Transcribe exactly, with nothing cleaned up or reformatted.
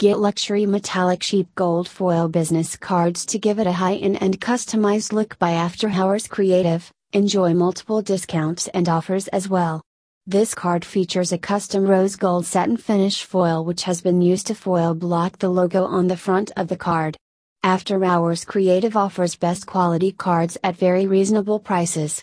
Get luxury metallic sheep gold foil business cards to give it a high-end and customized look by Afterhours Creative. Enjoy multiple discounts and offers as well. This card features a custom rose gold satin finish foil which has been used to foil block the logo on the front of the card. Afterhours Creative offers best quality cards at very reasonable prices.